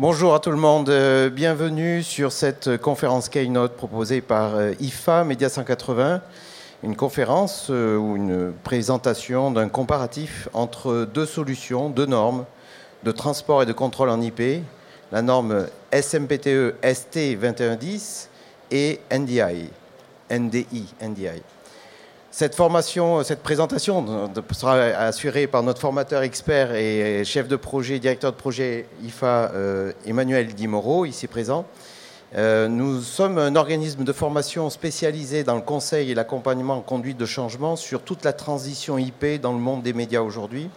Bonjour à tout le monde, bienvenue sur cette conférence Keynote proposée par IFA Média 180, une conférence ou une présentation d'un comparatif entre deux solutions, deux normes de transport et de contrôle en IP, la norme SMPTE ST2110 et NDI. Cette présentation sera assurée par notre formateur expert et chef de projet, directeur de projet IFA, Emmanuel Dimoro, ici présent. Nous sommes un organisme de formation spécialisé dans le conseil et l'accompagnement en conduite de changement sur toute la transition IP dans le monde des médias aujourd'hui.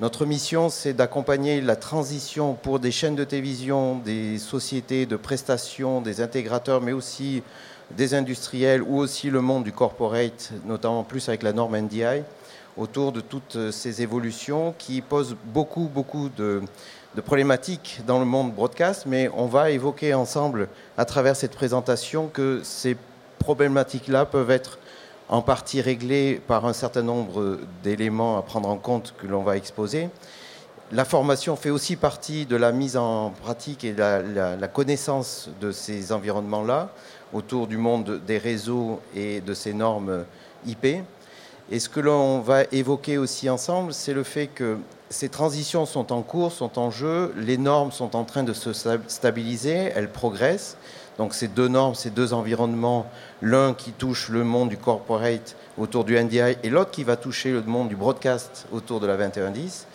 Notre mission, c'est d'accompagner la transition pour des chaînes de télévision, des sociétés de prestations, des intégrateurs, mais aussi des industriels ou aussi le monde du corporate, notamment plus avec la norme NDI, autour de toutes ces évolutions qui posent beaucoup de problématiques dans le monde broadcast, mais on va évoquer ensemble à travers cette présentation que ces problématiques-là peuvent être en partie réglées par un certain nombre d'éléments à prendre en compte que l'on va exposer. La formation fait aussi partie de la mise en pratique et la connaissance de ces environnements-là, autour du monde des réseaux et de ces normes IP. Et ce que l'on va évoquer aussi ensemble, c'est le fait que ces transitions sont en cours, sont en jeu, les normes sont en train de se stabiliser, elles progressent. Donc ces deux normes, ces deux environnements, l'un qui touche le monde du corporate autour du NDI et l'autre qui va toucher le monde du broadcast autour de la 2110.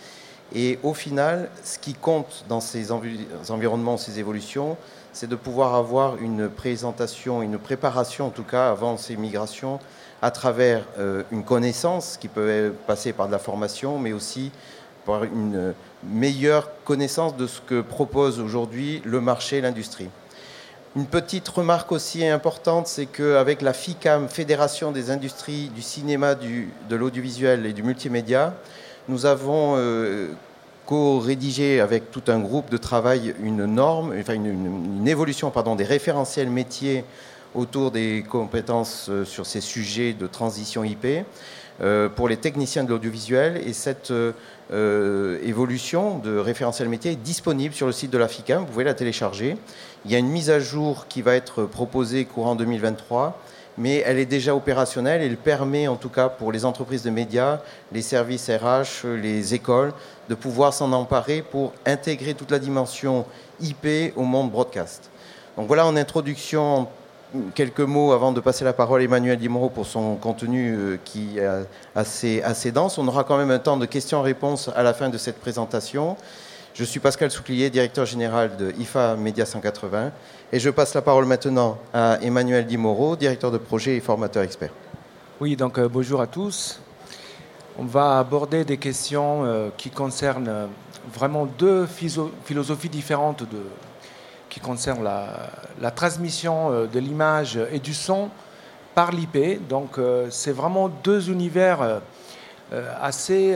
Et au final, ce qui compte dans ces environnements, ces évolutions, c'est de pouvoir avoir une présentation, une préparation en tout cas avant ces migrations à travers une connaissance qui peut passer par de la formation, mais aussi par une meilleure connaissance de ce que propose aujourd'hui le marché et l'industrie. Une petite remarque aussi importante, c'est qu'avec la FICAM, Fédération des industries du cinéma, de l'audiovisuel et du multimédia, nous avons co-rédigé avec tout un groupe de travail une évolution des référentiels métiers autour des compétences sur ces sujets de transition IP pour les techniciens de l'audiovisuel. Et cette évolution de référentiel métier est disponible sur le site de la FICAM, vous pouvez la télécharger. Il y a une mise à jour qui va être proposée courant 2023, mais elle est déjà opérationnelle et elle permet en tout cas pour les entreprises de médias, les services RH, les écoles, de pouvoir s'en emparer pour intégrer toute la dimension IP au monde broadcast. Donc voilà en introduction quelques mots avant de passer la parole à Emmanuel Dimoro pour son contenu qui est assez dense. On aura quand même un temps de questions-réponses à la fin de cette présentation. Je suis Pascal Souclier, directeur général de IFA Média 180. Et je passe la parole maintenant à Emmanuel Dimoro, directeur de projet et formateur expert. Oui, donc bonjour à tous. On va aborder des questions qui concernent vraiment deux philosophies différentes qui concernent la transmission de l'image et du son par l'IP. Donc c'est vraiment deux univers assez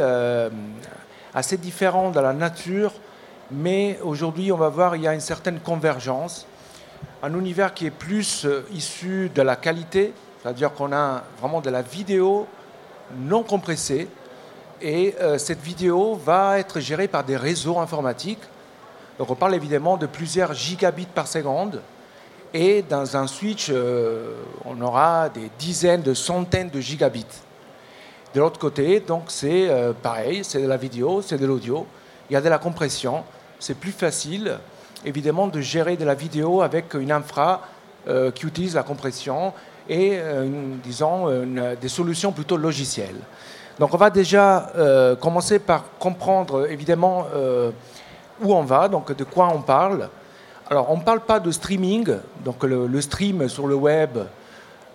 différents dans la nature, mais aujourd'hui on va voir il y a une certaine convergence. Un univers qui est plus issu de la qualité, c'est-à-dire qu'on a vraiment de la vidéo non compressée et cette vidéo va être gérée par des réseaux informatiques. Donc on parle évidemment de plusieurs gigabits par seconde et dans un switch, on aura des dizaines, de centaines de gigabits. De l'autre côté, donc c'est pareil, c'est de la vidéo, c'est de l'audio, il y a de la compression, c'est plus facile évidemment de gérer de la vidéo avec une infra qui utilise la compression et des solutions plutôt logicielles. Donc on va déjà commencer par comprendre évidemment où on va, donc de quoi on parle. Alors on ne parle pas de streaming, donc le stream sur le web,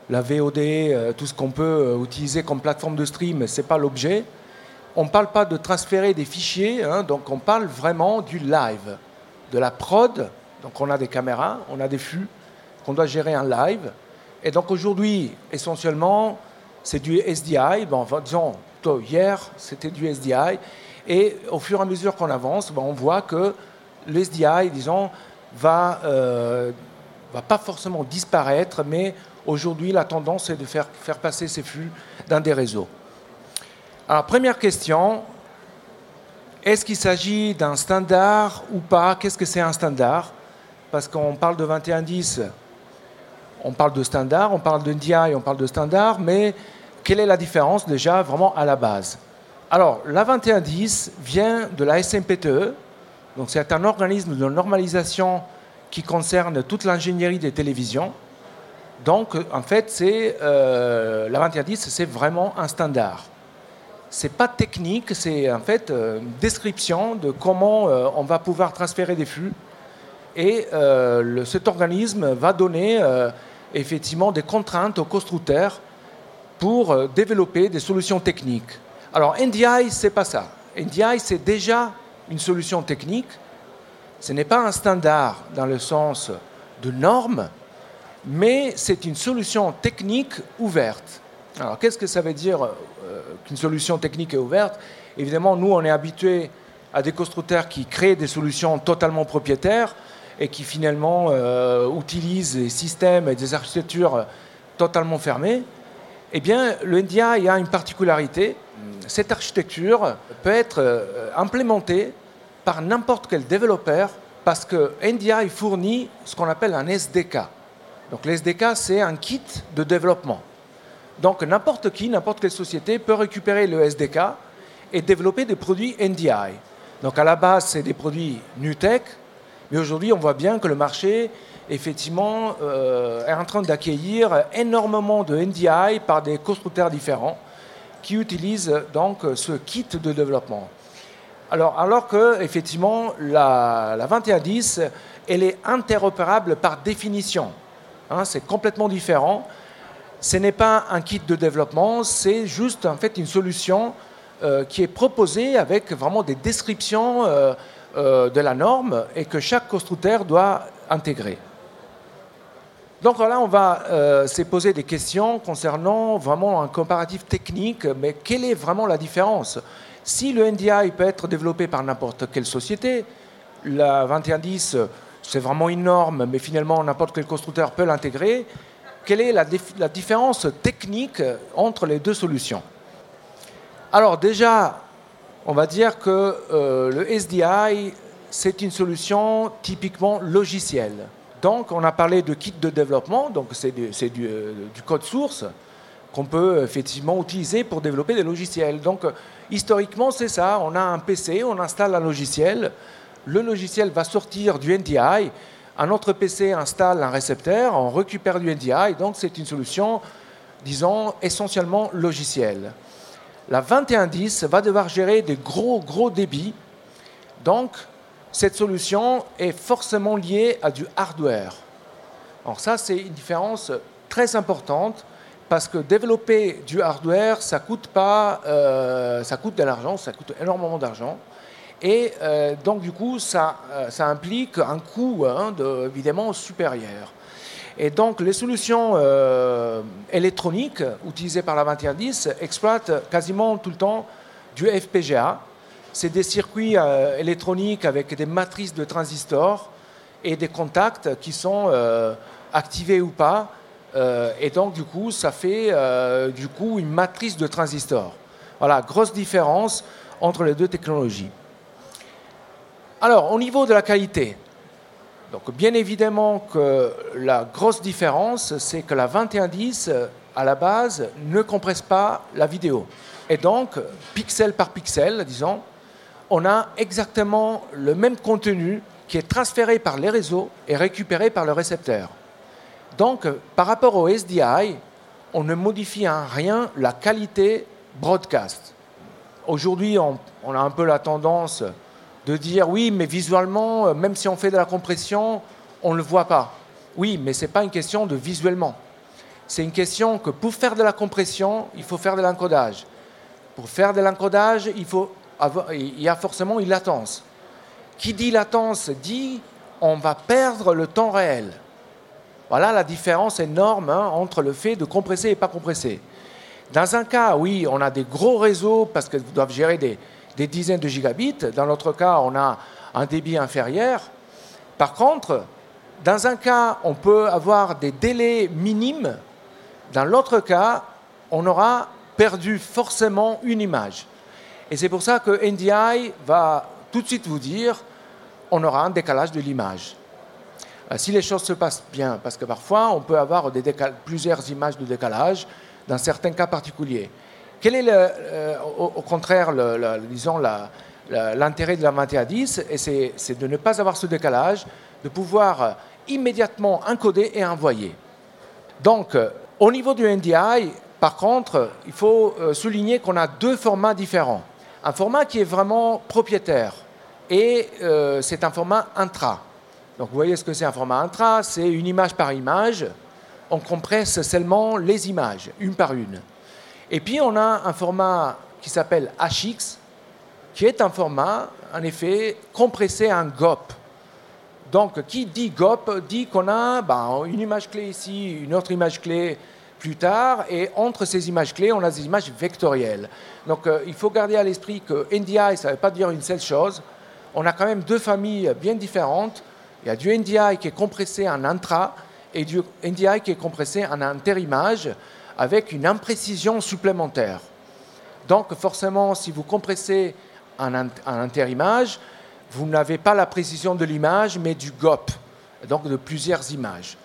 la VOD, tout ce qu'on peut utiliser comme plateforme de stream, ce n'est pas l'objet. On ne parle pas de transférer des fichiers, donc on parle vraiment du live. De la prod, donc on a des caméras, on a des flux qu'on doit gérer en live. Et donc aujourd'hui, essentiellement, c'est du SDI. Bon, disons, hier, c'était du SDI. Et au fur et à mesure qu'on avance, on voit que le SDI, disons, va pas forcément disparaître, mais aujourd'hui, la tendance est de faire passer ces flux dans des réseaux. Alors, première question, Est-ce qu'il s'agit d'un standard ou pas? Qu'est-ce que c'est un standard? Parce qu'on parle de 2110, on parle de standard, on parle de NDI, on parle de standard, mais quelle est la différence déjà vraiment à la base? Alors, la 2110 vient de la SMPTE, donc c'est un organisme de normalisation qui concerne toute l'ingénierie des télévisions. Donc, en fait, la 2110, c'est vraiment un standard. Ce n'est pas technique, c'est en fait une description de comment on va pouvoir transférer des flux. Et cet organisme va donner effectivement des contraintes aux constructeurs pour développer des solutions techniques. Alors, NDI, ce n'est pas ça. NDI, c'est déjà une solution technique. Ce n'est pas un standard dans le sens de norme, mais c'est une solution technique ouverte. Alors, qu'est-ce que ça veut dire qu'une solution technique est ouverte? Évidemment, nous, on est habitués à des constructeurs qui créent des solutions totalement propriétaires et qui, finalement, utilisent des systèmes et des architectures totalement fermées. Eh bien, le NDI a une particularité. Cette architecture peut être implémentée par n'importe quel développeur parce que NDI fournit ce qu'on appelle un SDK. Donc, le SDK, c'est un kit de développement. Donc, n'importe qui, n'importe quelle société peut récupérer le SDK et développer des produits NDI. Donc, à la base, c'est des produits New Tech, mais aujourd'hui, on voit bien que le marché, effectivement, est en train d'accueillir énormément de NDI par des constructeurs différents qui utilisent donc ce kit de développement. Alors que, effectivement, la 2110, elle est interopérable par définition. Hein, c'est complètement différent. Ce n'est pas un kit de développement, c'est juste en fait une solution qui est proposée avec vraiment des descriptions de la norme et que chaque constructeur doit intégrer. Donc là, on va se poser des questions concernant vraiment un comparatif technique, mais quelle est vraiment la différence? Si le NDI peut être développé par n'importe quelle société, la 2110... c'est vraiment une norme, mais finalement, n'importe quel constructeur peut l'intégrer. Quelle est la différence technique entre les deux solutions? Alors déjà, on va dire que le SDI, c'est une solution typiquement logicielle. Donc, on a parlé de kit de développement, donc c'est du code source qu'on peut effectivement utiliser pour développer des logiciels. Donc, historiquement, c'est ça. On a un PC, on installe un logiciel. Le logiciel va sortir du NDI, un autre PC installe un récepteur, on récupère du NDI, donc c'est une solution, disons, essentiellement logicielle. La 2110 va devoir gérer des gros débits, donc cette solution est forcément liée à du hardware. Alors ça, c'est une différence très importante, parce que développer du hardware, ça coûte de l'argent, ça coûte énormément d'argent. Et donc, du coup, ça implique un coût, évidemment, supérieur. Et donc, les solutions électroniques utilisées par la 2110 exploitent quasiment tout le temps du FPGA. C'est des circuits électroniques avec des matrices de transistors et des contacts qui sont activés ou pas. Et donc, du coup, ça fait une matrice de transistors. Voilà, grosse différence entre les deux technologies. Alors, au niveau de la qualité, donc bien évidemment que la grosse différence, c'est que la 2110, à la base, ne compresse pas la vidéo. Et donc, pixel par pixel, disons, on a exactement le même contenu qui est transféré par les réseaux et récupéré par le récepteur. Donc, par rapport au SDI, on ne modifie en rien la qualité broadcast. Aujourd'hui, on a un peu la tendance de dire, oui, mais visuellement, même si on fait de la compression, on ne le voit pas. Oui, mais ce n'est pas une question de visuellement. C'est une question que pour faire de la compression, il faut faire de l'encodage. Pour faire de l'encodage, il y a forcément une latence. Qui dit latence dit, on va perdre le temps réel. Voilà la différence énorme entre le fait de compresser et pas compresser. Dans un cas, oui, on a des gros réseaux parce qu'ils doivent gérer des dizaines de gigabits. Dans l'autre cas, on a un débit inférieur. Par contre, dans un cas, on peut avoir des délais minimes. Dans l'autre cas, on aura perdu forcément une image. Et c'est pour ça que NDI va tout de suite vous dire on aura un décalage de l'image. Si les choses se passent bien, parce que parfois on peut avoir plusieurs images de décalage dans certains cas particuliers. Quel est au contraire l'intérêt de la 2110? C'est de ne pas avoir ce décalage, de pouvoir immédiatement encoder et envoyer. Donc, au niveau du NDI, par contre, il faut souligner qu'on a deux formats différents. Un format qui est vraiment propriétaire et c'est un format intra. Donc, vous voyez ce que c'est un format intra, c'est une image par image. On compresse seulement les images, une par une. Et puis, on a un format qui s'appelle HX, qui est un format, en effet, compressé en GOP. Donc, qui dit GOP dit qu'on a une image clé ici, une autre image clé plus tard, et entre ces images clés, on a des images vectorielles. Donc, il faut garder à l'esprit que NDI, ça ne veut pas dire une seule chose. On a quand même deux familles bien différentes. Il y a du NDI qui est compressé en intra et du NDI qui est compressé en interimage avec une imprécision supplémentaire. Donc, forcément, si vous compressez en interimage, vous n'avez pas la précision de l'image, mais du GOP, donc de plusieurs images.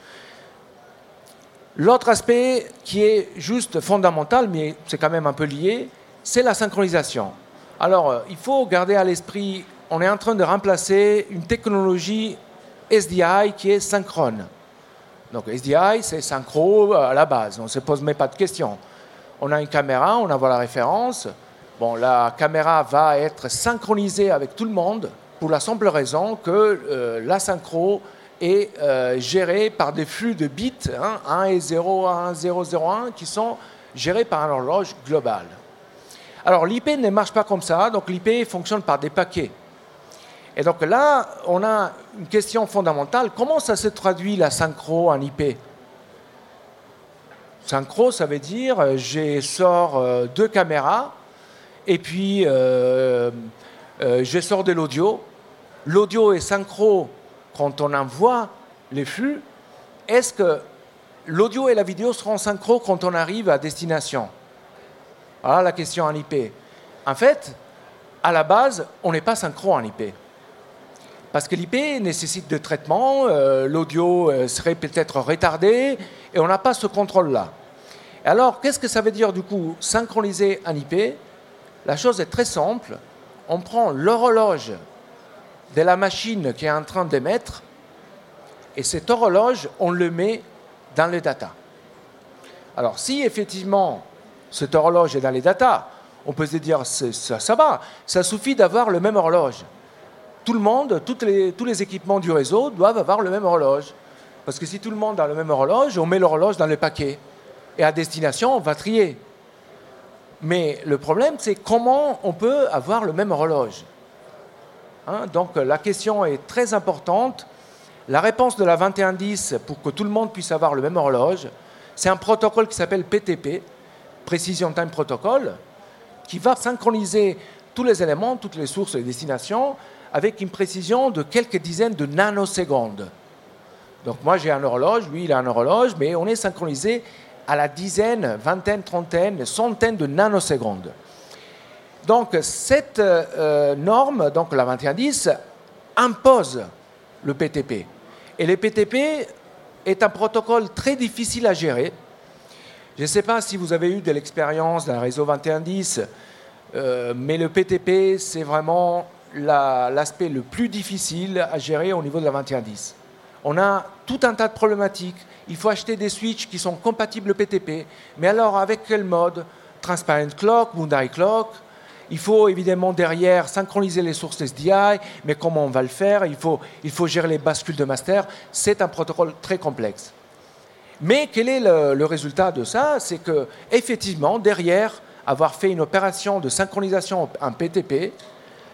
L'autre aspect qui est juste fondamental, mais c'est quand même un peu lié, c'est la synchronisation. Alors, il faut garder à l'esprit, on est en train de remplacer une technologie SDI qui est synchrone. Donc, SDI, c'est synchro à la base, on ne se pose même pas de questions. On a une caméra, on envoie la référence. Bon, la caméra va être synchronisée avec tout le monde pour la simple raison que la synchro est gérée par des flux de bits, 1 et 0, 1, 0, 0, 1, qui sont gérés par un horloge global. Alors, l'IP ne marche pas comme ça, donc l'IP fonctionne par des paquets. Et donc là, on a une question fondamentale. Comment ça se traduit la synchro en IP? Synchro, ça veut dire je sors deux caméras et puis je sors de l'audio. L'audio est synchro quand on envoie les flux. Est-ce que l'audio et la vidéo seront synchro quand on arrive à destination? Voilà la question en IP. En fait, à la base, on n'est pas synchro en IP. Parce que l'IP nécessite de traitement, l'audio serait peut-être retardé, et on n'a pas ce contrôle-là. Alors, qu'est-ce que ça veut dire du coup, synchroniser un IP? La chose est très simple, on prend l'horloge de la machine qui est en train d'émettre, et cet horloge, on le met dans les data. Alors, si effectivement, cet horloge est dans les data, on peut se dire, ça va, ça suffit d'avoir le même horloge. Tout le monde, tous les équipements du réseau doivent avoir le même horloge. Parce que si tout le monde a le même horloge, on met l'horloge dans le paquet. Et à destination, on va trier. Mais le problème, c'est comment on peut avoir le même horloge. Donc la question est très importante. La réponse de la 2110, pour que tout le monde puisse avoir le même horloge, c'est un protocole qui s'appelle PTP, Precision Time Protocol, qui va synchroniser tous les éléments, toutes les sources et destinations, avec une précision de quelques dizaines de nanosecondes. Donc moi, j'ai un horloge, lui, il a un horloge, mais on est synchronisé à la dizaine, vingtaine, trentaine, centaine de nanosecondes. Donc cette norme, donc la 2110, impose le PTP. Et le PTP est un protocole très difficile à gérer. Je ne sais pas si vous avez eu de l'expérience dans le réseau 2110, mais le PTP, c'est vraiment l'aspect le plus difficile à gérer au niveau de la 2110. On a tout un tas de problématiques. Il faut acheter des switches qui sont compatibles PTP. Mais alors, avec quel mode? Transparent Clock, Boundary Clock. Il faut évidemment derrière synchroniser les sources SDI. Mais comment on va le faire? Il faut gérer les bascules de master. C'est un protocole très complexe. Mais quel est le résultat de ça? C'est que effectivement, derrière avoir fait une opération de synchronisation en PTP,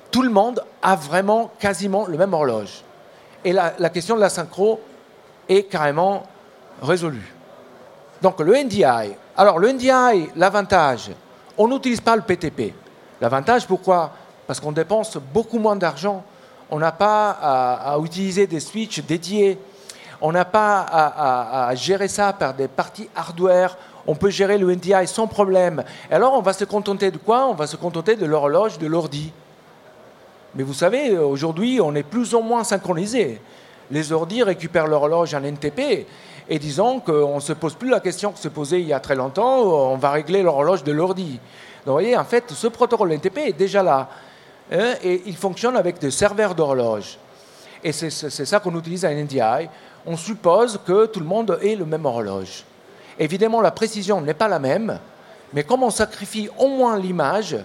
tout le monde a vraiment quasiment le même horloge. Et la question de la synchro est carrément résolue. Donc le NDI. Alors le NDI, l'avantage, on n'utilise pas le PTP. L'avantage, pourquoi? Parce qu'on dépense beaucoup moins d'argent. On n'a pas à utiliser des switches dédiés. On n'a pas à gérer ça par des parties hardware on peut gérer le NDI sans problème. Et alors, on va se contenter de quoi? On va se contenter de l'horloge, de l'ordi. Mais vous savez, aujourd'hui, on est plus ou moins synchronisé. Les ordis récupèrent l'horloge en NTP. Et disons qu'on ne se pose plus la question que se posait il y a très longtemps, on va régler l'horloge de l'ordi. Donc, vous voyez, en fait, ce protocole NTP est déjà là. Hein, et il fonctionne avec des serveurs d'horloge. Et c'est ça qu'on utilise à NDI. On suppose que tout le monde ait le même horloge. Évidemment, la précision n'est pas la même, mais comme on sacrifie au moins l'image,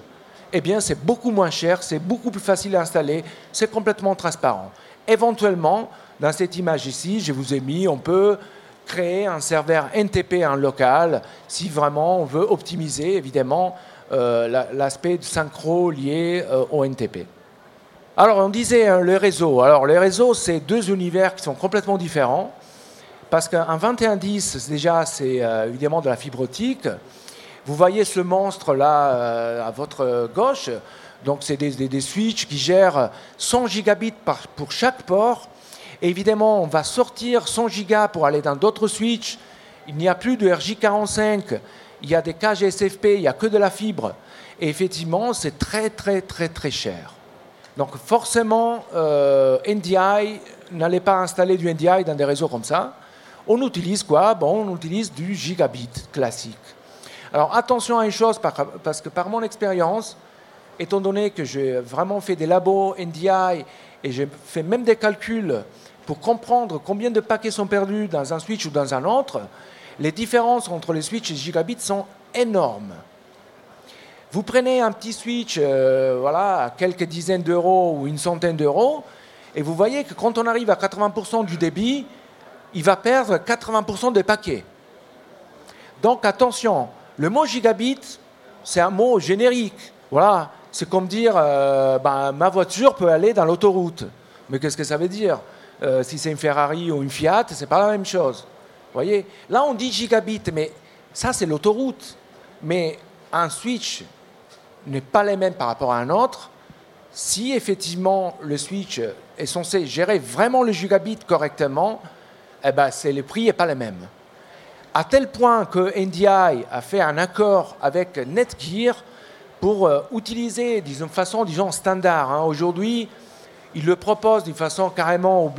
eh bien, c'est beaucoup moins cher, c'est beaucoup plus facile à installer, c'est complètement transparent. Éventuellement, dans cette image ici, je vous ai mis, on peut créer un serveur NTP en local si vraiment on veut optimiser, évidemment, l'aspect de synchro lié au NTP. Alors, on disait hein, le réseau. Alors, le réseau, c'est deux univers qui sont complètement différents parce qu'un 2110, déjà, c'est évidemment de la fibre optique. Vous voyez ce monstre-là à votre gauche. Donc, c'est des switches qui gèrent 100 gigabits pour chaque port. Et évidemment, on va sortir 100 gigas pour aller dans d'autres switches. Il n'y a plus de RJ45. Il y a des cages SFP, il n'y a que de la fibre. Et effectivement, c'est très, très, très, très cher. Donc forcément, NDI, n'allez pas installer du NDI dans des réseaux comme ça. On utilise quoi? Bon, on utilise du gigabit classique. Alors attention à une chose, parce que par mon expérience, étant donné que j'ai vraiment fait des labos NDI et j'ai fait même des calculs pour comprendre combien de paquets sont perdus dans un switch ou dans un autre, les différences entre les switches et les gigabits sont énormes. Vous prenez un petit switch à quelques dizaines d'euros ou une centaine d'euros, et vous voyez que quand on arrive à 80% du débit, il va perdre 80% des paquets. Donc attention, le mot gigabit, c'est un mot générique. Voilà, c'est comme dire ma voiture peut aller dans l'autoroute. Mais qu'est-ce que ça veut dire? Si c'est une Ferrari ou une Fiat, c'est pas la même chose. Vous voyez, là on dit gigabit, mais ça c'est l'autoroute. Mais un switch n'est pas le même par rapport à un autre. Si effectivement le switch est censé gérer vraiment le gigabit correctement, le prix n'est pas le même. À tel point que NDI a fait un accord avec Netgear pour utiliser d'une façon, disons, standard. Hein. Aujourd'hui, il le propose d'une façon carrément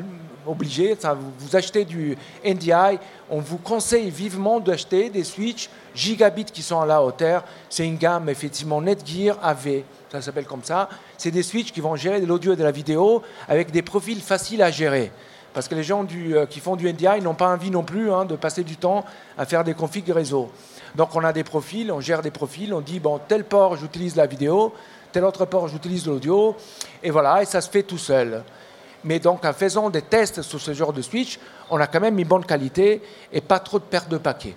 obligé, vous achetez du NDI, on vous conseille vivement d'acheter des switches gigabits qui sont à la hauteur. C'est une gamme, effectivement, Netgear AV, ça s'appelle comme ça. C'est des switches qui vont gérer de l'audio et de la vidéo avec des profils faciles à gérer. Parce que les gens qui font du NDI n'ont pas envie non plus de passer du temps à faire des configs réseau. Donc on a des profils, on gère des profils, on dit, bon, tel port, j'utilise la vidéo, tel autre port, j'utilise l'audio, et voilà, et ça se fait tout seul. Mais donc, en faisant des tests sur ce genre de switch, on a quand même une bonne qualité et pas trop de pertes de paquets.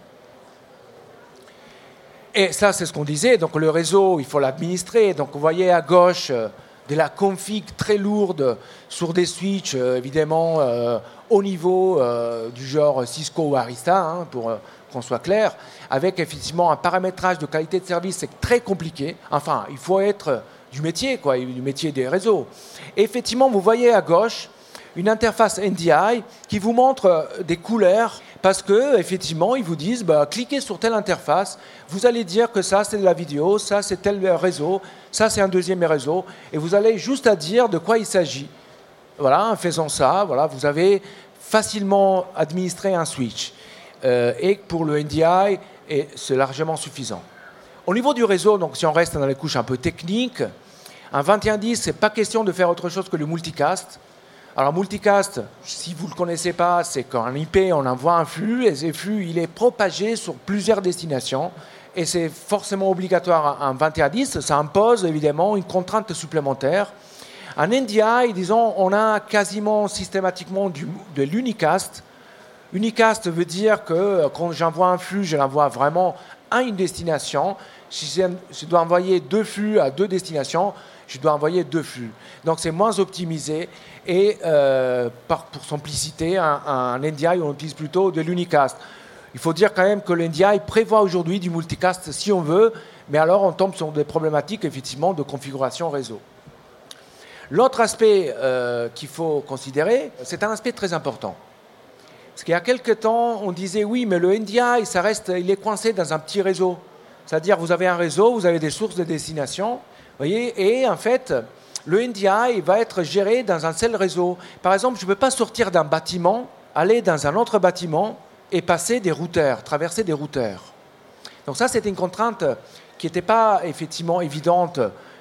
Et ça, c'est ce qu'on disait. Donc, le réseau, il faut l'administrer. Donc, vous voyez à gauche de la config très lourde sur des switches, évidemment, au niveau du genre Cisco ou Arista, hein, pour qu'on soit clair, avec effectivement un paramétrage de qualité de service, c'est très compliqué. Enfin, il faut être du métier, quoi, du métier des réseaux. Et effectivement, vous voyez à gauche une interface NDI qui vous montre des couleurs parce que effectivement, ils vous disent cliquez sur telle interface, vous allez dire que ça c'est de la vidéo, ça c'est tel réseau, ça c'est un deuxième réseau, et vous allez juste à dire de quoi il s'agit. Voilà, en faisant ça, voilà, vous avez facilement administré un switch. Et pour le NDI, c'est largement suffisant. Au niveau du réseau, donc si on reste dans les couches un peu techniques, un 2110, c'est pas question de faire autre chose que le multicast. Alors multicast, si vous le connaissez pas, c'est qu'en IP, on envoie un flux, et ce flux, il est propagé sur plusieurs destinations, et c'est forcément obligatoire en 2110, ça impose évidemment une contrainte supplémentaire. En NDI, disons, on a quasiment systématiquement de l'unicast. Unicast veut dire que quand j'envoie un flux, je l'envoie vraiment à une destination. Si je dois envoyer deux flux à deux destinations, je dois envoyer deux flux. Donc c'est moins optimisé et pour simplicité, un NDI, on utilise plutôt de l'unicast. Il faut dire quand même que l'NDI prévoit aujourd'hui du multicast si on veut, mais alors on tombe sur des problématiques effectivement de configuration réseau. L'autre aspect qu'il faut considérer, c'est un aspect très important. Parce qu'il y a quelques temps, on disait oui, mais le NDI, ça reste, il est coincé dans un petit réseau. C'est-à-dire, vous avez un réseau, vous avez des sources de destination, voyez, et en fait, le NDI va être géré dans un seul réseau. Par exemple, je ne peux pas sortir d'un bâtiment, aller dans un autre bâtiment et passer des routeurs, traverser des routeurs. Donc ça, c'était une contrainte qui n'était pas effectivement évidente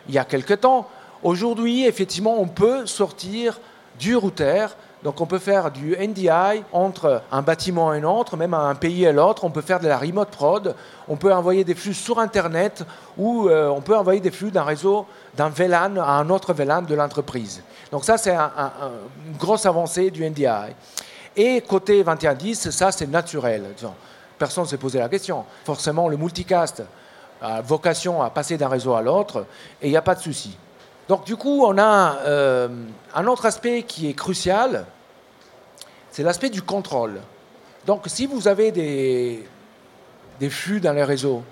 il y a quelques temps. Aujourd'hui, effectivement, on peut sortir du routeur. Donc on peut faire du NDI entre un bâtiment et un autre, même un pays et l'autre. On peut faire de la remote prod. On peut envoyer des flux sur Internet ou on peut envoyer des flux d'un réseau, d'un VLAN à un autre VLAN de l'entreprise. Donc ça, c'est une grosse avancée du NDI. Et côté 2110, ça, c'est naturel. Personne ne s'est posé la question. Forcément, le multicast a vocation à passer d'un réseau à l'autre et il n'y a pas de souci. Donc du coup, on a un autre aspect qui est crucial, c'est l'aspect du contrôle. Donc si vous avez des flux dans les réseaux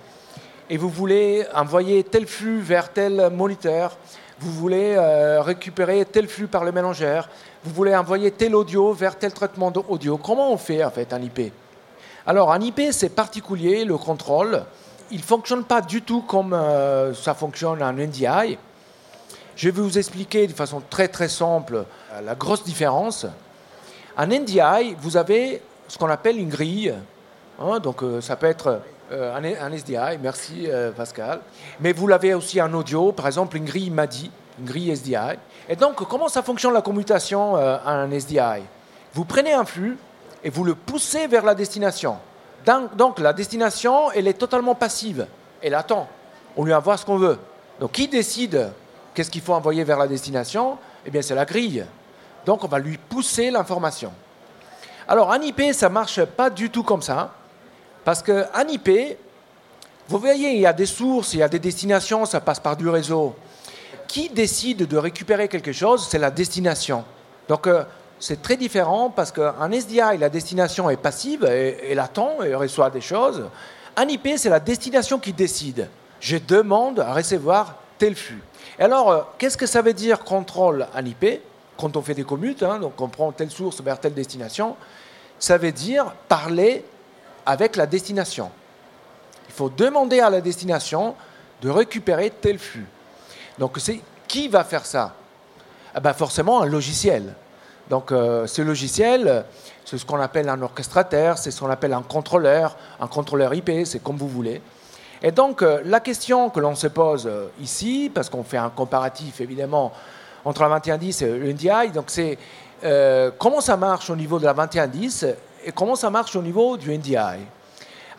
et vous voulez envoyer tel flux vers tel moniteur, vous voulez récupérer tel flux par le mélangeur, vous voulez envoyer tel audio vers tel traitement d'audio, comment on fait en fait un IP ? Alors un IP, c'est particulier, le contrôle, il ne fonctionne pas du tout comme ça fonctionne en NDI. Je vais vous expliquer de façon très très simple la grosse différence. En NDI, vous avez ce qu'on appelle une grille. Hein, donc ça peut être un SDI, merci Pascal. Mais vous l'avez aussi en audio, par exemple une grille MADI, une grille SDI. Et donc comment ça fonctionne la commutation en SDI ? Vous prenez un flux et vous le poussez vers la destination. Donc la destination, elle est totalement passive. Elle attend. On lui envoie ce qu'on veut. Donc qui décide ? Qu'est-ce qu'il faut envoyer vers la destination ? Eh bien, c'est la grille. Donc, on va lui pousser l'information. Alors, un IP, ça ne marche pas du tout comme ça. Parce qu'un IP, vous voyez, il y a des sources, il y a des destinations, ça passe par du réseau. Qui décide de récupérer quelque chose ? C'est la destination. Donc, c'est très différent parce qu'un SDI, la destination est passive, elle attend, elle reçoit des choses. Un IP, c'est la destination qui décide. Je demande à recevoir tel flux. Et alors, qu'est-ce que ça veut dire contrôle en IP ? Quand on fait des commutes, hein, donc on prend telle source vers telle destination, ça veut dire parler avec la destination. Il faut demander à la destination de récupérer tel flux. Donc, c'est qui va faire ça ? Eh ben, forcément, un logiciel. Donc, ce logiciel, c'est ce qu'on appelle un orchestrateur, c'est ce qu'on appelle un contrôleur IP, c'est comme vous voulez. Et donc, la question que l'on se pose ici, parce qu'on fait un comparatif, évidemment, entre la 2110 et le NDI, donc c'est comment ça marche au niveau de la 2110 et comment ça marche au niveau du NDI.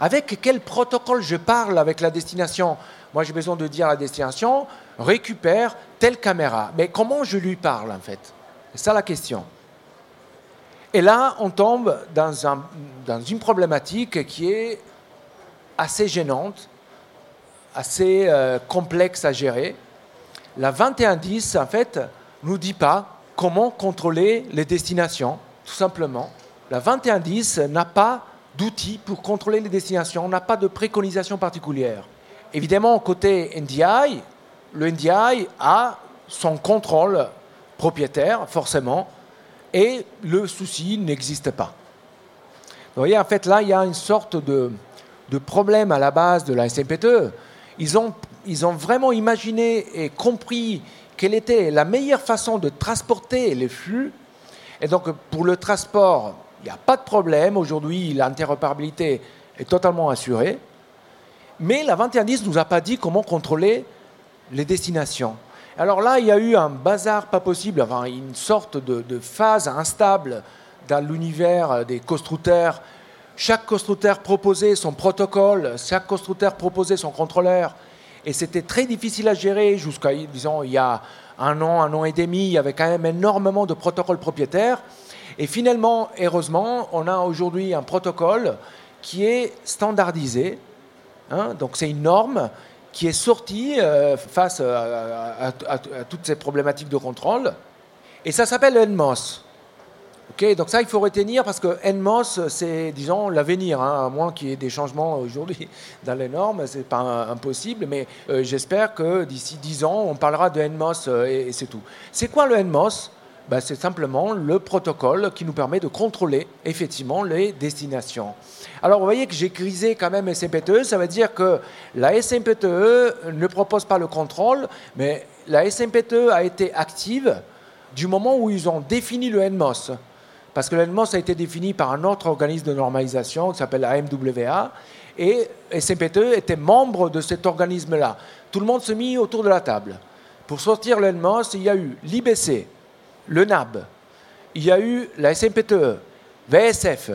Avec quel protocole je parle avec la destination ? Moi, j'ai besoin de dire à la destination, récupère telle caméra. Mais comment je lui parle, en fait ? C'est ça la question. Et là, on tombe dans une problématique qui est assez gênante, assez complexe à gérer. La 2110, en fait, ne nous dit pas comment contrôler les destinations, tout simplement. La 2110 n'a pas d'outils pour contrôler les destinations, n'a pas de préconisation particulière. Évidemment, côté NDI, le NDI a son contrôle propriétaire, forcément, et le souci n'existe pas. Vous voyez, en fait, là, il y a une sorte de problème à la base de la SMPTE. Ils ont vraiment imaginé et compris quelle était la meilleure façon de transporter les flux. Et donc, pour le transport, il n'y a pas de problème. Aujourd'hui, l'interopérabilité est totalement assurée. Mais la 2110 ne nous a pas dit comment contrôler les destinations. Alors là, il y a eu un bazar pas possible, enfin, une sorte de phase instable dans l'univers des constructeurs. Chaque constructeur proposait son protocole, chaque constructeur proposait son contrôleur. Et c'était très difficile à gérer jusqu'à, disons, il y a un an et demi, avec quand même énormément de protocoles propriétaires. Et finalement, heureusement, on a aujourd'hui un protocole qui est standardisé. Hein, donc c'est une norme qui est sortie face à toutes ces problématiques de contrôle. Et ça s'appelle NMOS. Okay, donc ça, il faut retenir parce que NMOS, c'est, disons, l'avenir, hein, à moins qu'il y ait des changements aujourd'hui dans les normes, ce n'est pas impossible, mais j'espère que d'ici 10 ans, on parlera de NMOS et c'est tout. C'est quoi le NMOS ? ben, c'est simplement le protocole qui nous permet de contrôler effectivement les destinations. Alors vous voyez que j'ai grisé quand même SMPTE, ça veut dire que la SMPTE ne propose pas le contrôle, mais la SMPTE a été active du moment où ils ont défini le NMOS. Parce que le NMOS a été défini par un autre organisme de normalisation qui s'appelle AMWA, et SMPTE était membre de cet organisme-là. Tout le monde se mit autour de la table. Pour sortir le NMOS, il y a eu l'IBC, le NAB, il y a eu la SMPTE, VSF.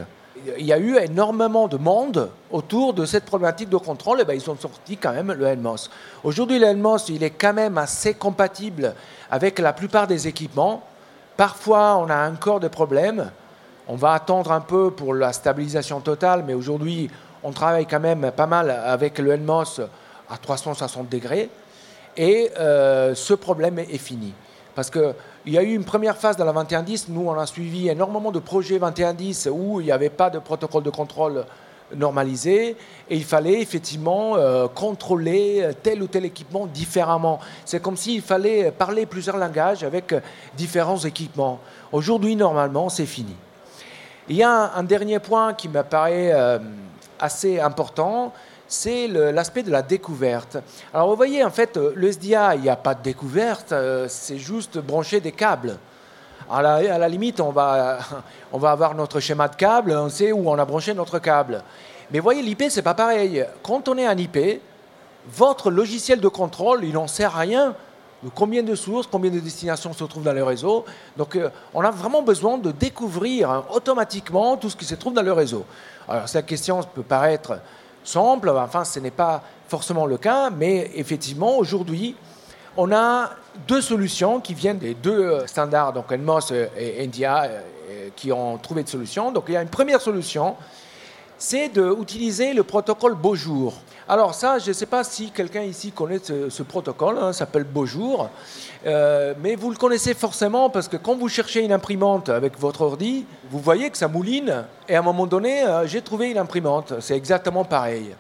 Il y a eu énormément de monde autour de cette problématique de contrôle, et bien ils ont sorti quand même le NMOS. Aujourd'hui, le NMOS, il est quand même assez compatible avec la plupart des équipements. Parfois, on a encore des problèmes. On va attendre un peu pour la stabilisation totale, mais aujourd'hui, on travaille quand même pas mal avec le NMOS à 360 degrés. Et ce problème est fini. Parce qu'il y a eu une première phase dans la 2110. Nous, on a suivi énormément de projets 2110 où il n'y avait pas de protocole de contrôle normalisé. Et il fallait effectivement contrôler tel ou tel équipement différemment. C'est comme s'il fallait parler plusieurs langages avec différents équipements. Aujourd'hui, normalement, c'est fini. Il y a un dernier point qui me paraît assez important. C'est l'aspect de la découverte. Alors vous voyez, en fait, le SDI, il n'y a pas de découverte, c'est juste brancher des câbles. À la limite, on va avoir notre schéma de câble, on sait où on a branché notre câble. Mais vous voyez, l'IP, c'est pas pareil. Quand on est en IP, votre logiciel de contrôle, il n'en sert à rien. Combien de sources, combien de destinations se trouvent dans le réseau. Donc, on a vraiment besoin de découvrir automatiquement tout ce qui se trouve dans le réseau. Alors, cette question peut paraître simple, enfin ce n'est pas forcément le cas, mais effectivement aujourd'hui on a deux solutions qui viennent des deux standards, donc NMOS et NDI, qui ont trouvé de solutions. Donc il y a une première solution, c'est d'utiliser le protocole Beaujour. Alors ça, je ne sais pas si quelqu'un ici connaît ce protocole, hein, ça s'appelle Beaujour, mais vous le connaissez forcément parce que quand vous cherchez une imprimante avec votre ordi, vous voyez que ça mouline, et à un moment donné, j'ai trouvé une imprimante, c'est exactement pareil.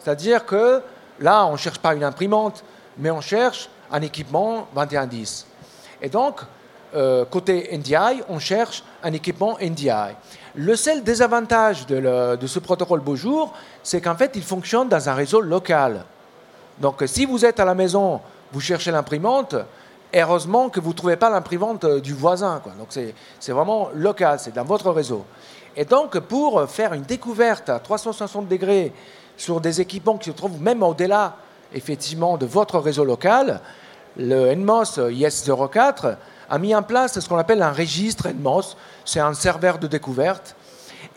C'est-à-dire que là, on ne cherche pas une imprimante, mais on cherche un équipement 2110. Et donc, côté NDI, on cherche un équipement NDI. Le seul désavantage de ce protocole Beaujour, c'est qu'en fait, il fonctionne dans un réseau local. Donc, si vous êtes à la maison, vous cherchez l'imprimante, heureusement que vous ne trouvez pas l'imprimante du voisin, quoi. Donc, c'est vraiment local, c'est dans votre réseau. Et donc, pour faire une découverte à 360 degrés sur des équipements qui se trouvent même au-delà, effectivement, de votre réseau local, le NMOS IS04 a mis en place ce qu'on appelle un registre NMOS, c'est un serveur de découverte.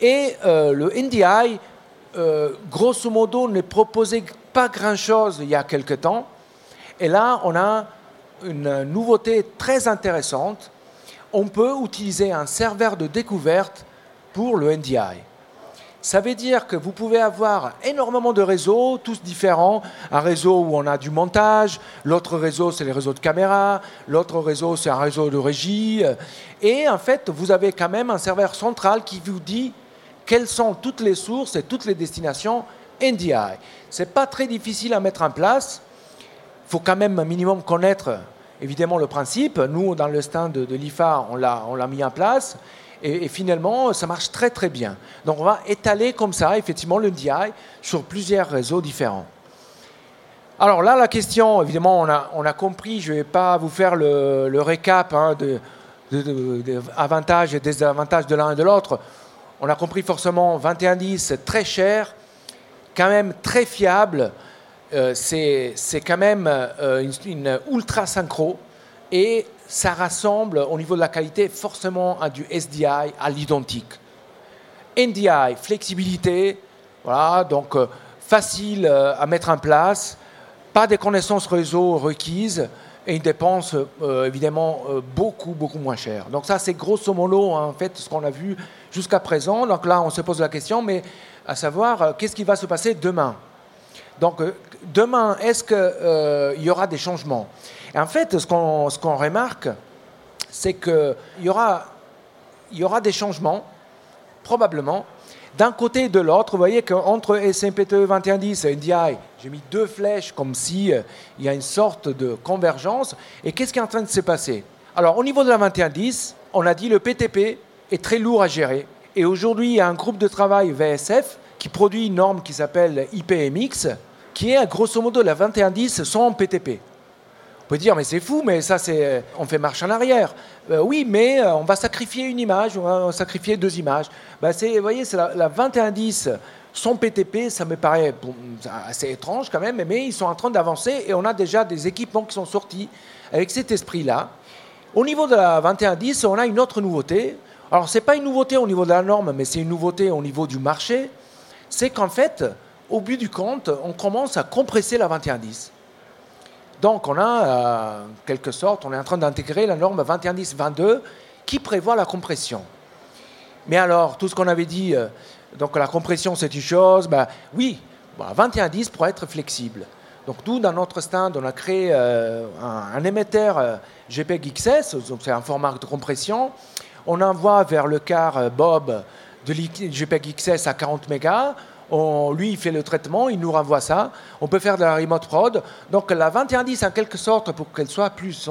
Et le NDI, grosso modo, ne proposait pas grand-chose il y a quelques temps. Et là, on a une nouveauté très intéressante. On peut utiliser un serveur de découverte pour le NDI. Ça veut dire que vous pouvez avoir énormément de réseaux, tous différents. Un réseau où on a du montage, l'autre réseau, c'est les réseaux de caméra, l'autre réseau, c'est un réseau de régie. Et en fait, vous avez quand même un serveur central qui vous dit quelles sont toutes les sources et toutes les destinations NDI. Ce n'est pas très difficile à mettre en place. Il faut quand même un minimum connaître, évidemment, le principe. Nous, dans le stand de l'IFA, on l'a mis en place. Et finalement, ça marche très très bien. Donc on va étaler comme ça, effectivement, le NDI sur plusieurs réseaux différents. Alors là, la question, évidemment, on a compris, je ne vais pas vous faire le récap hein, des avantages et désavantages de l'un et de l'autre. On a compris forcément 2110, très cher, quand même très fiable, c'est quand même une ultra synchro et ça rassemble, au niveau de la qualité, forcément à du SDI à l'identique. NDI, flexibilité, voilà, donc facile à mettre en place, pas de connaissances réseau requises et une dépense, évidemment, beaucoup, beaucoup moins chère. Donc ça, c'est grosso modo, hein, en fait, ce qu'on a vu jusqu'à présent. Donc là, on se pose la question, mais à savoir, qu'est-ce qui va se passer demain ? Donc, demain, est-ce qu'il y aura des changements ? En fait, ce qu'on remarque, c'est qu'il y aura des changements, probablement, d'un côté et de l'autre. Vous voyez qu'entre SMPTE 2110 et NDI, j'ai mis deux flèches comme s'il y a une sorte de convergence. Et qu'est-ce qui est en train de se passer ? Alors, au niveau de la 2110, on a dit le PTP est très lourd à gérer. Et aujourd'hui, il y a un groupe de travail VSF qui produit une norme qui s'appelle IPMX, qui est, grosso modo, la 2110 sans PTP. On peut dire, mais c'est fou, mais ça, c'est, on fait marche en arrière. Oui, mais on va sacrifier une image, on va sacrifier deux images. Ben, vous voyez, c'est la 2110 sans PTP, ça me paraît assez étrange quand même, mais ils sont en train d'avancer et on a déjà des équipements qui sont sortis avec cet esprit-là. Au niveau de la 2110, on a une autre nouveauté. Alors, ce n'est pas une nouveauté au niveau de la norme, mais c'est une nouveauté au niveau du marché. C'est qu'en fait, au bout du compte, on commence à compresser la 2110. Donc, on a, en quelque sorte, on est en train d'intégrer la norme 2110-22 qui prévoit la compression. Mais alors, tout ce qu'on avait dit, donc la compression, c'est une chose, bah, oui, bah, 2110 pour être flexible. Donc, nous, dans notre stand, on a créé un émetteur JPEG-XS, donc c'est un format de compression. On envoie vers le quart Bob de JPEG-XS à 40 mégas. Lui, il fait le traitement, il nous renvoie ça. On peut faire de la remote prod. Donc la 2110, en quelque sorte, pour qu'elle soit plus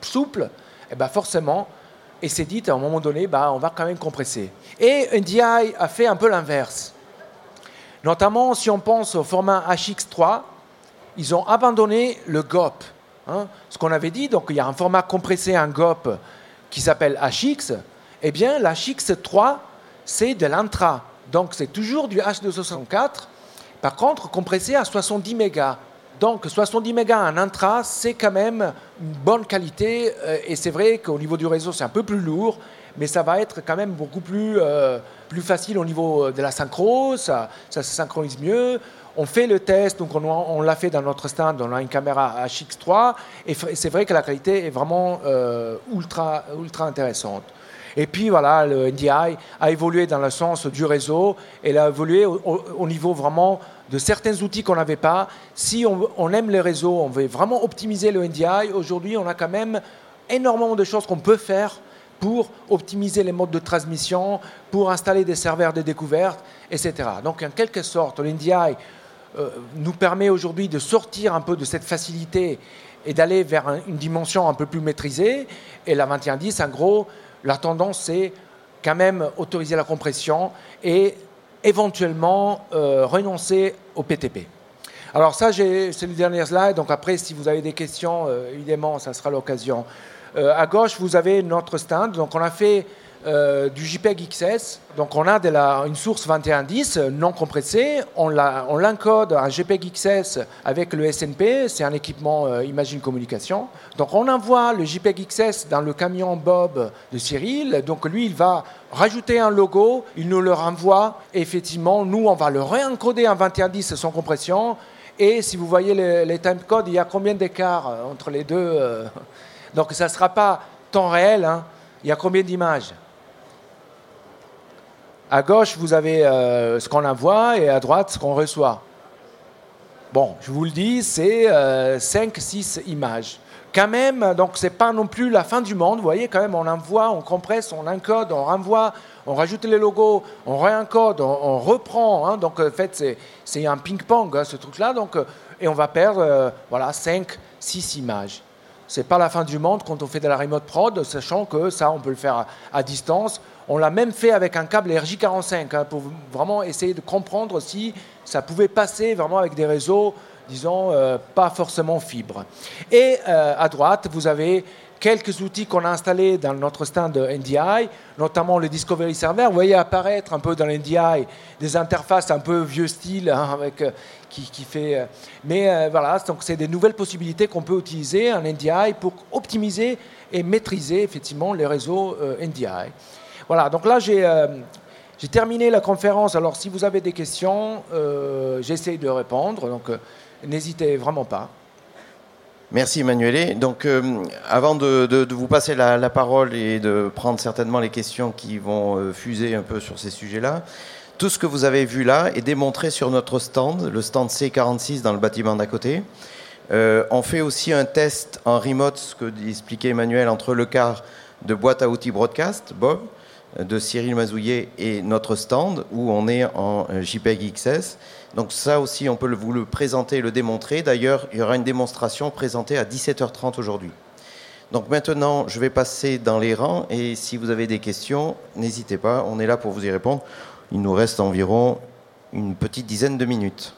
souple, eh ben forcément, et c'est dit, à un moment donné, bah, on va quand même compresser. Et NDI a fait un peu l'inverse. Notamment, si on pense au format HX3, ils ont abandonné le GOP. Hein, ce qu'on avait dit, donc il y a un format compressé, un GOP, qui s'appelle HX. Eh bien, l'HX3, c'est de l'intra. Donc, c'est toujours du H.264, par contre, compressé à 70 mégas. Donc, 70 mégas en intra, c'est quand même une bonne qualité. Et c'est vrai qu'au niveau du réseau, c'est un peu plus lourd, mais ça va être quand même beaucoup plus facile au niveau de la synchro. Ça se synchronise mieux. On fait le test, donc on l'a fait dans notre stand. On a une caméra HX3. Et c'est vrai que la qualité est vraiment ultra intéressante. Et puis voilà, le NDI a évolué dans le sens du réseau, et il a évolué au niveau vraiment de certains outils qu'on n'avait pas. Si on aime les réseaux, on veut vraiment optimiser le NDI. Aujourd'hui, on a quand même énormément de choses qu'on peut faire pour optimiser les modes de transmission, pour installer des serveurs de découverte, etc. Donc, en quelque sorte, le NDI nous permet aujourd'hui de sortir un peu de cette facilité et d'aller vers une dimension un peu plus maîtrisée. Et la 2110, en gros, la tendance, c'est quand même autoriser la compression et éventuellement renoncer au PTP. Alors ça, c'est le dernier slide. Donc après, si vous avez des questions, évidemment, ça sera l'occasion. À gauche, vous avez notre stand. Donc on a fait du JPEG XS. Donc on a une source 2110 non compressée. On l'encode en JPEG XS avec le SNP. C'est un équipement Imagine Communication. Donc on envoie le JPEG XS dans le camion Bob de Cyril. Donc lui, il va rajouter un logo. Il nous le renvoie. Et effectivement, nous, on va le réencoder en 2110 sans compression. Et si vous voyez les timecodes, il y a combien d'écart entre les deux? Donc ça ne sera pas temps réel. Hein. Il y a combien d'images? À gauche, vous avez ce qu'on envoie et à droite, ce qu'on reçoit. Bon, je vous le dis, c'est 5-6 images. Quand même, donc c'est pas non plus la fin du monde. Vous voyez, quand même, on envoie, on compresse, on encode, on renvoie, on rajoute les logos, on réencode, on reprend. Hein. Donc, en fait, c'est un ping-pong, hein, ce truc-là. Donc, et on va perdre 5-6 images. Ce n'est pas la fin du monde quand on fait de la remote prod, sachant que ça, on peut le faire à distance. On l'a même fait avec un câble RJ45 hein, pour vraiment essayer de comprendre si ça pouvait passer vraiment avec des réseaux, disons, pas forcément fibres. Et à droite, vous avez quelques outils qu'on a installés dans notre stand NDI, notamment le Discovery Server. Vous voyez apparaître un peu dans l'NDI des interfaces un peu vieux style hein, avec... Qui fait... Mais voilà, donc c'est des nouvelles possibilités qu'on peut utiliser en NDI pour optimiser et maîtriser effectivement les réseaux NDI. Voilà, donc là j'ai terminé la conférence. Alors si vous avez des questions, j'essaye de répondre, donc n'hésitez vraiment pas. Merci Emmanuel. Donc avant de vous passer la parole et de prendre certainement les questions qui vont fuser un peu sur ces sujets-là, tout ce que vous avez vu là est démontré sur notre stand, le stand C46 dans le bâtiment d'à côté. On fait aussi un test en remote, ce que expliquait Emmanuel, entre le quart de boîte à outils broadcast, Bob, de Cyril Mazouillet et notre stand, où on est en JPEG XS. Donc ça aussi, on peut vous le présenter et le démontrer. D'ailleurs, il y aura une démonstration présentée à 17h30 aujourd'hui. Donc maintenant, je vais passer dans les rangs et si vous avez des questions, n'hésitez pas, on est là pour vous y répondre. Il nous reste environ une petite dizaine de minutes.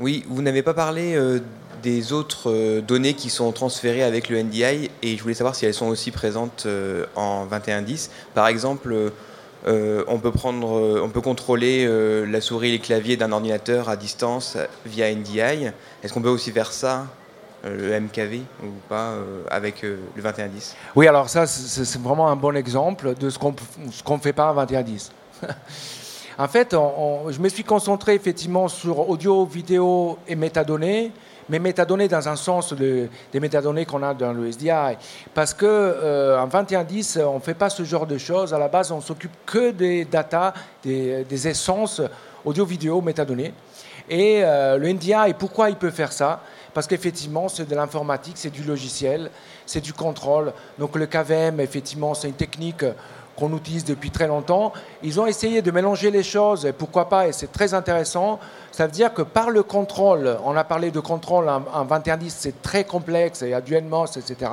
Oui, vous n'avez pas parlé des autres données qui sont transférées avec le NDI et je voulais savoir si elles sont aussi présentes en 2110. Par exemple, on peut contrôler la souris et les claviers d'un ordinateur à distance via NDI. Est-ce qu'on peut aussi faire ça, le MKV ou pas, avec le 2110 ? Oui, alors ça, c'est vraiment un bon exemple de ce qu'on ne fait pas en 2110. En fait, je me suis concentré effectivement sur audio, vidéo et métadonnées, mais métadonnées dans un sens des métadonnées qu'on a dans le SDI. Parce qu'en 2110, on ne fait pas ce genre de choses. À la base, on s'occupe que des data, des essences audio, vidéo, métadonnées. Et le NDI, pourquoi il peut faire ça ? Parce qu'effectivement, c'est de l'informatique, c'est du logiciel, c'est du contrôle. Donc le KVM, effectivement, c'est une technique qu'on utilise depuis très longtemps. Ils ont essayé de mélanger les choses, et pourquoi pas, et c'est très intéressant. Ça veut dire que par le contrôle, on a parlé de contrôle en 2110, c'est très complexe, il y a du NMOS, etc.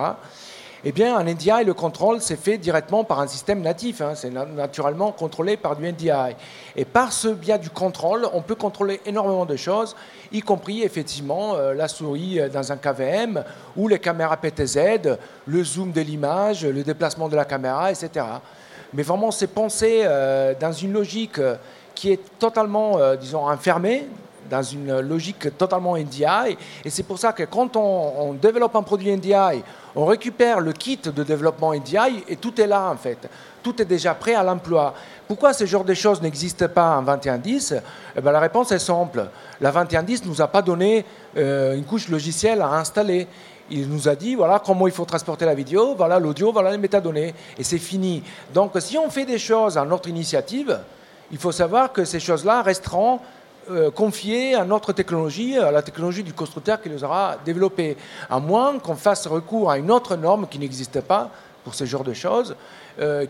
Eh bien, en NDI, le contrôle s'est fait directement par un système natif, hein. C'est naturellement contrôlé par du NDI. Et par ce biais du contrôle, on peut contrôler énormément de choses, y compris effectivement la souris dans un KVM ou les caméras PTZ, le zoom de l'image, le déplacement de la caméra, etc. Mais vraiment, c'est pensé dans une logique qui est totalement, disons, enfermée, dans une logique totalement NDI. Et c'est pour ça que quand on développe un produit NDI, on récupère le kit de développement NDI et tout est là, en fait. Tout est déjà prêt à l'emploi. Pourquoi ce genre de choses n'existent pas en 2110 ? Eh bien, la réponse est simple. La 2110 ne nous a pas donné une couche logicielle à installer. Il nous a dit, voilà comment il faut transporter la vidéo, voilà l'audio, voilà les métadonnées. Et c'est fini. Donc, si on fait des choses à notre initiative, il faut savoir que ces choses-là resteront confiées à notre technologie, à la technologie du constructeur qui les aura développées. À moins qu'on fasse recours à une autre norme qui n'existe pas pour ce genre de choses,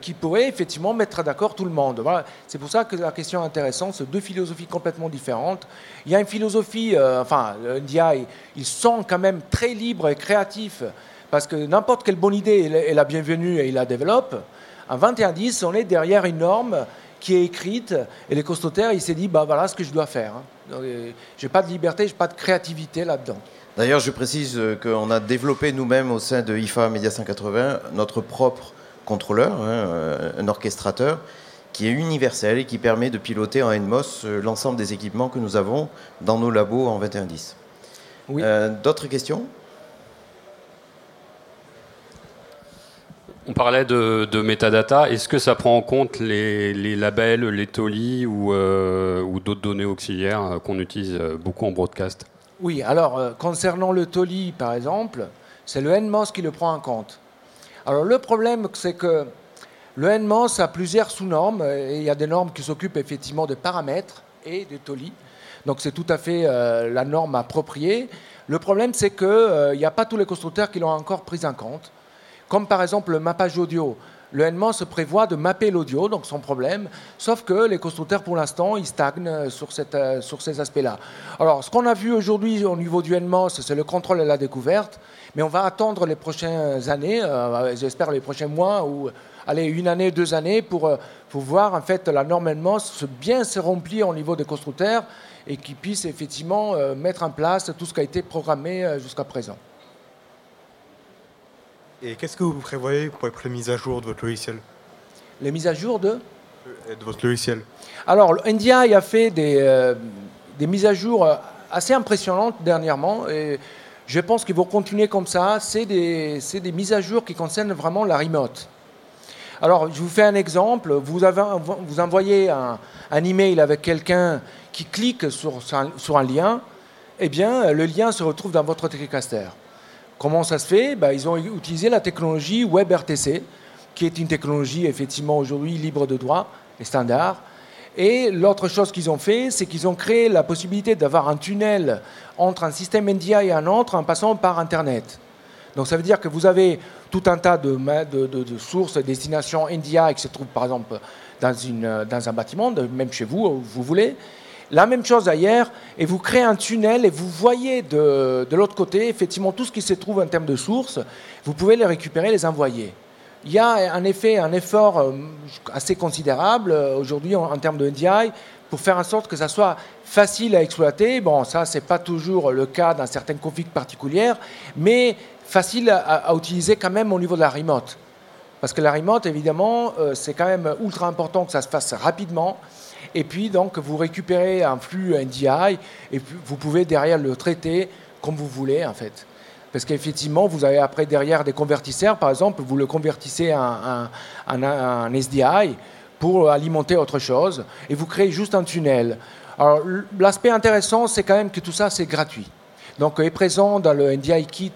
qui pourrait effectivement mettre d'accord tout le monde. Voilà. C'est pour ça que la question est intéressante, c'est deux philosophies complètement différentes. Il y a une philosophie, le NDI, ils sont quand même très libres et créatifs, parce que n'importe quelle bonne idée est la bienvenue et ils la développent. En 2110, on est derrière une norme qui est écrite, et les constructeurs, ils se disent, bah voilà ce que je dois faire. J'ai pas de liberté, j'ai pas de créativité là-dedans. D'ailleurs, je précise qu'on a développé nous-mêmes au sein de IFA Média 180 notre propre contrôleur, un orchestrateur qui est universel et qui permet de piloter en NMOS l'ensemble des équipements que nous avons dans nos labos en 2110. Oui. D'autres questions ? On parlait de metadata. Est-ce que ça prend en compte les labels, les TOLI ou d'autres données auxiliaires qu'on utilise beaucoup en broadcast ? Oui, alors concernant le TOLI, par exemple, c'est le NMOS qui le prend en compte. Alors le problème, c'est que le NMOS a plusieurs sous-normes, et il y a des normes qui s'occupent effectivement de paramètres et de TOLI. Donc c'est tout à fait la norme appropriée. Le problème, c'est qu'il n'y a pas tous les constructeurs qui l'ont encore pris en compte. Comme par exemple le mappage audio. Le NMOS prévoit de mapper l'audio, donc sans problème, sauf que les constructeurs, pour l'instant, ils stagnent sur ces aspects-là. Alors, ce qu'on a vu aujourd'hui au niveau du NMOS, c'est le contrôle et la découverte, mais on va attendre les prochaines années, j'espère les prochains mois, ou allez, une année, deux années, pour voir en fait la norme NMOS bien se remplir au niveau des constructeurs et qu'ils puissent effectivement mettre en place tout ce qui a été programmé jusqu'à présent. Et qu'est-ce que vous prévoyez pour les mises à jour de votre logiciel ? Les mises à jour de votre logiciel. Alors, NDI a fait des mises à jour assez impressionnantes dernièrement. Et je pense qu'ils vont continuer comme ça. C'est des mises à jour qui concernent vraiment la remote. Alors, je vous fais un exemple. Vous envoyez un email avec quelqu'un qui clique sur un lien. Eh bien, le lien se retrouve dans votre Tricaster. Comment ça se fait ? Ils ont utilisé la technologie WebRTC, qui est une technologie effectivement aujourd'hui libre de droit et standard. Et l'autre chose qu'ils ont fait, c'est qu'ils ont créé la possibilité d'avoir un tunnel entre un système NDI et un autre en passant par Internet. Donc ça veut dire que vous avez tout un tas de sources, destinations NDI qui se trouvent par exemple dans un bâtiment, même chez vous, où vous voulez. la même chose ailleurs, et vous créez un tunnel et vous voyez de l'autre côté, effectivement, tout ce qui se trouve en termes de sources, vous pouvez les récupérer, les envoyer. Il y a en effet un effort assez considérable aujourd'hui en termes de NDI pour faire en sorte que ça soit facile à exploiter. Bon, ça, c'est pas toujours le cas dans certaines configs particulières, mais facile à utiliser quand même au niveau de la remote. Parce que la remote, évidemment, c'est quand même ultra important que ça se fasse rapidement. Et puis, donc, vous récupérez un flux NDI et puis vous pouvez derrière le traiter comme vous voulez, en fait. Parce qu'effectivement, vous avez après derrière des convertisseurs, par exemple, vous le convertissez en SDI pour alimenter autre chose et vous créez juste un tunnel. Alors, l'aspect intéressant, c'est quand même que tout ça, c'est gratuit. Donc, est présent dans le NDI Kit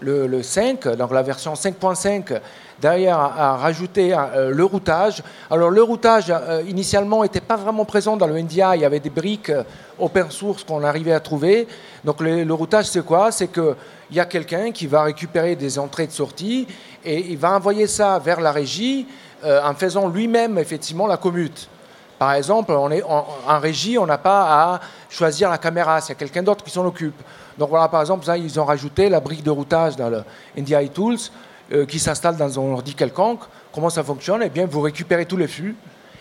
le 5, donc la version 5.5, derrière à rajouter le routage. Alors le routage, initialement, n'était pas vraiment présent dans le NDI. Il y avait des briques open source qu'on arrivait à trouver. Donc le routage, c'est quoi? C'est qu'il y a quelqu'un qui va récupérer des entrées de sortie et il va envoyer ça vers la régie en faisant lui-même, effectivement, la commute. Par exemple, en régie, on n'a pas à choisir la caméra. C'est quelqu'un d'autre qui s'en occupe. Donc voilà, par exemple, ça, ils ont rajouté la brique de routage dans le NDI Tools qui s'installe dans un ordi quelconque. Comment ça fonctionne? Eh bien, vous récupérez tous les flux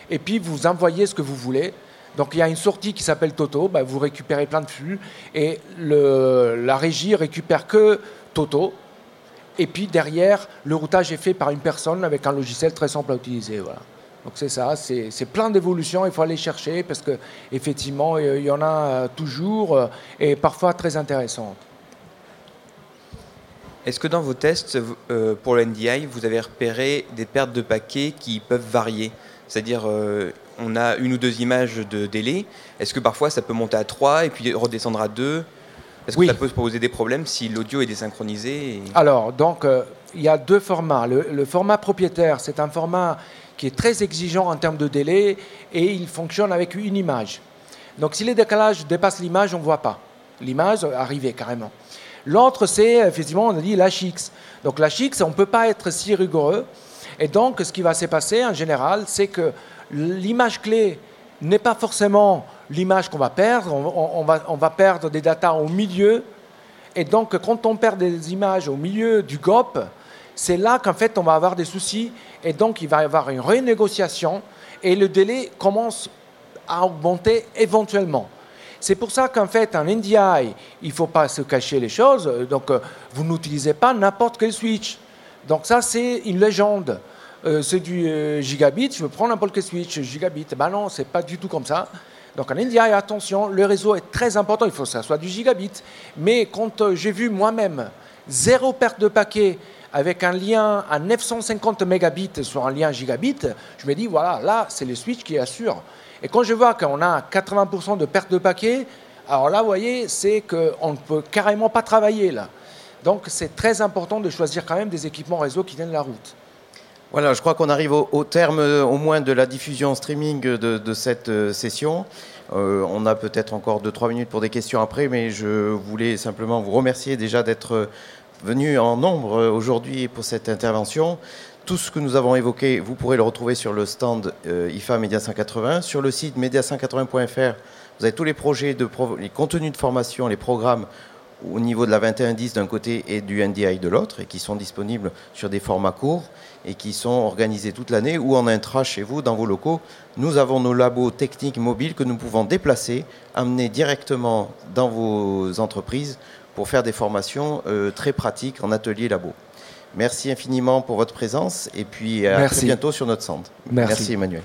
et puis vous envoyez ce que vous voulez. Donc, il y a une sortie qui s'appelle Toto. Ben, vous récupérez plein de flux et la régie récupère que Toto. Et puis, derrière, le routage est fait par une personne avec un logiciel très simple à utiliser. Voilà. Donc, c'est ça. C'est plein d'évolutions. Il faut aller chercher parce qu'effectivement, il y en a toujours et parfois très intéressantes. Est-ce que dans vos tests pour le NDI, vous avez repéré des pertes de paquets qui peuvent varier? C'est-à-dire, on a une ou deux images de délai. Est-ce que parfois, ça peut monter à 3 et puis redescendre à 2? Est-ce que ça peut poser des problèmes si l'audio est désynchronisé et... Alors, donc, il y a deux formats. Le format propriétaire, c'est un format qui est très exigeant en termes de délai et il fonctionne avec une image. Donc, si les décalages dépassent l'image, on ne voit pas l'image arriver carrément. L'autre, c'est, effectivement, on a dit l'HX. Donc l'HX, on ne peut pas être si rigoureux. Et donc, ce qui va se passer, en général, c'est que l'image clé n'est pas forcément l'image qu'on va perdre. On va perdre des datas au milieu. Et donc, quand on perd des images au milieu du GOP, c'est là qu'en fait, on va avoir des soucis. Et donc, il va y avoir une renégociation. Et le délai commence à augmenter éventuellement. C'est pour ça qu'en fait, en NDI, il ne faut pas se cacher les choses. Donc, vous n'utilisez pas n'importe quel switch. Donc, ça, c'est une légende. C'est du gigabit, je prends n'importe quel switch gigabit. Ben non, ce n'est pas du tout comme ça. Donc, en NDI, attention, le réseau est très important. Il faut que ça soit du gigabit. Mais quand j'ai vu moi-même 0 perte de paquet avec un lien à 950 mégabits sur un lien gigabit, je me dis, voilà, là, c'est le switch qui assure. Et quand je vois qu'on a 80% de perte de paquet, alors là, vous voyez, c'est qu'on ne peut carrément pas travailler, là. Donc, c'est très important de choisir quand même des équipements réseau qui tiennent la route. Voilà, je crois qu'on arrive au terme, au moins, de la diffusion streaming de cette session. On a peut-être encore 2-3 minutes pour des questions après, mais je voulais simplement vous remercier déjà d'être venu en nombre aujourd'hui pour cette intervention. Tout ce que nous avons évoqué, vous pourrez le retrouver sur le stand IFA Média 180. Sur le site media180.fr, vous avez tous les projets, les contenus de formation, les programmes au niveau de la 2110 d'un côté et du NDI de l'autre, et qui sont disponibles sur des formats courts et qui sont organisés toute l'année ou en intra chez vous, dans vos locaux. Nous avons nos labos techniques mobiles que nous pouvons déplacer, amener directement dans vos entreprises pour faire des formations très pratiques en atelier labo. Merci infiniment pour votre présence et puis à très bientôt sur notre stand. Merci Emmanuel.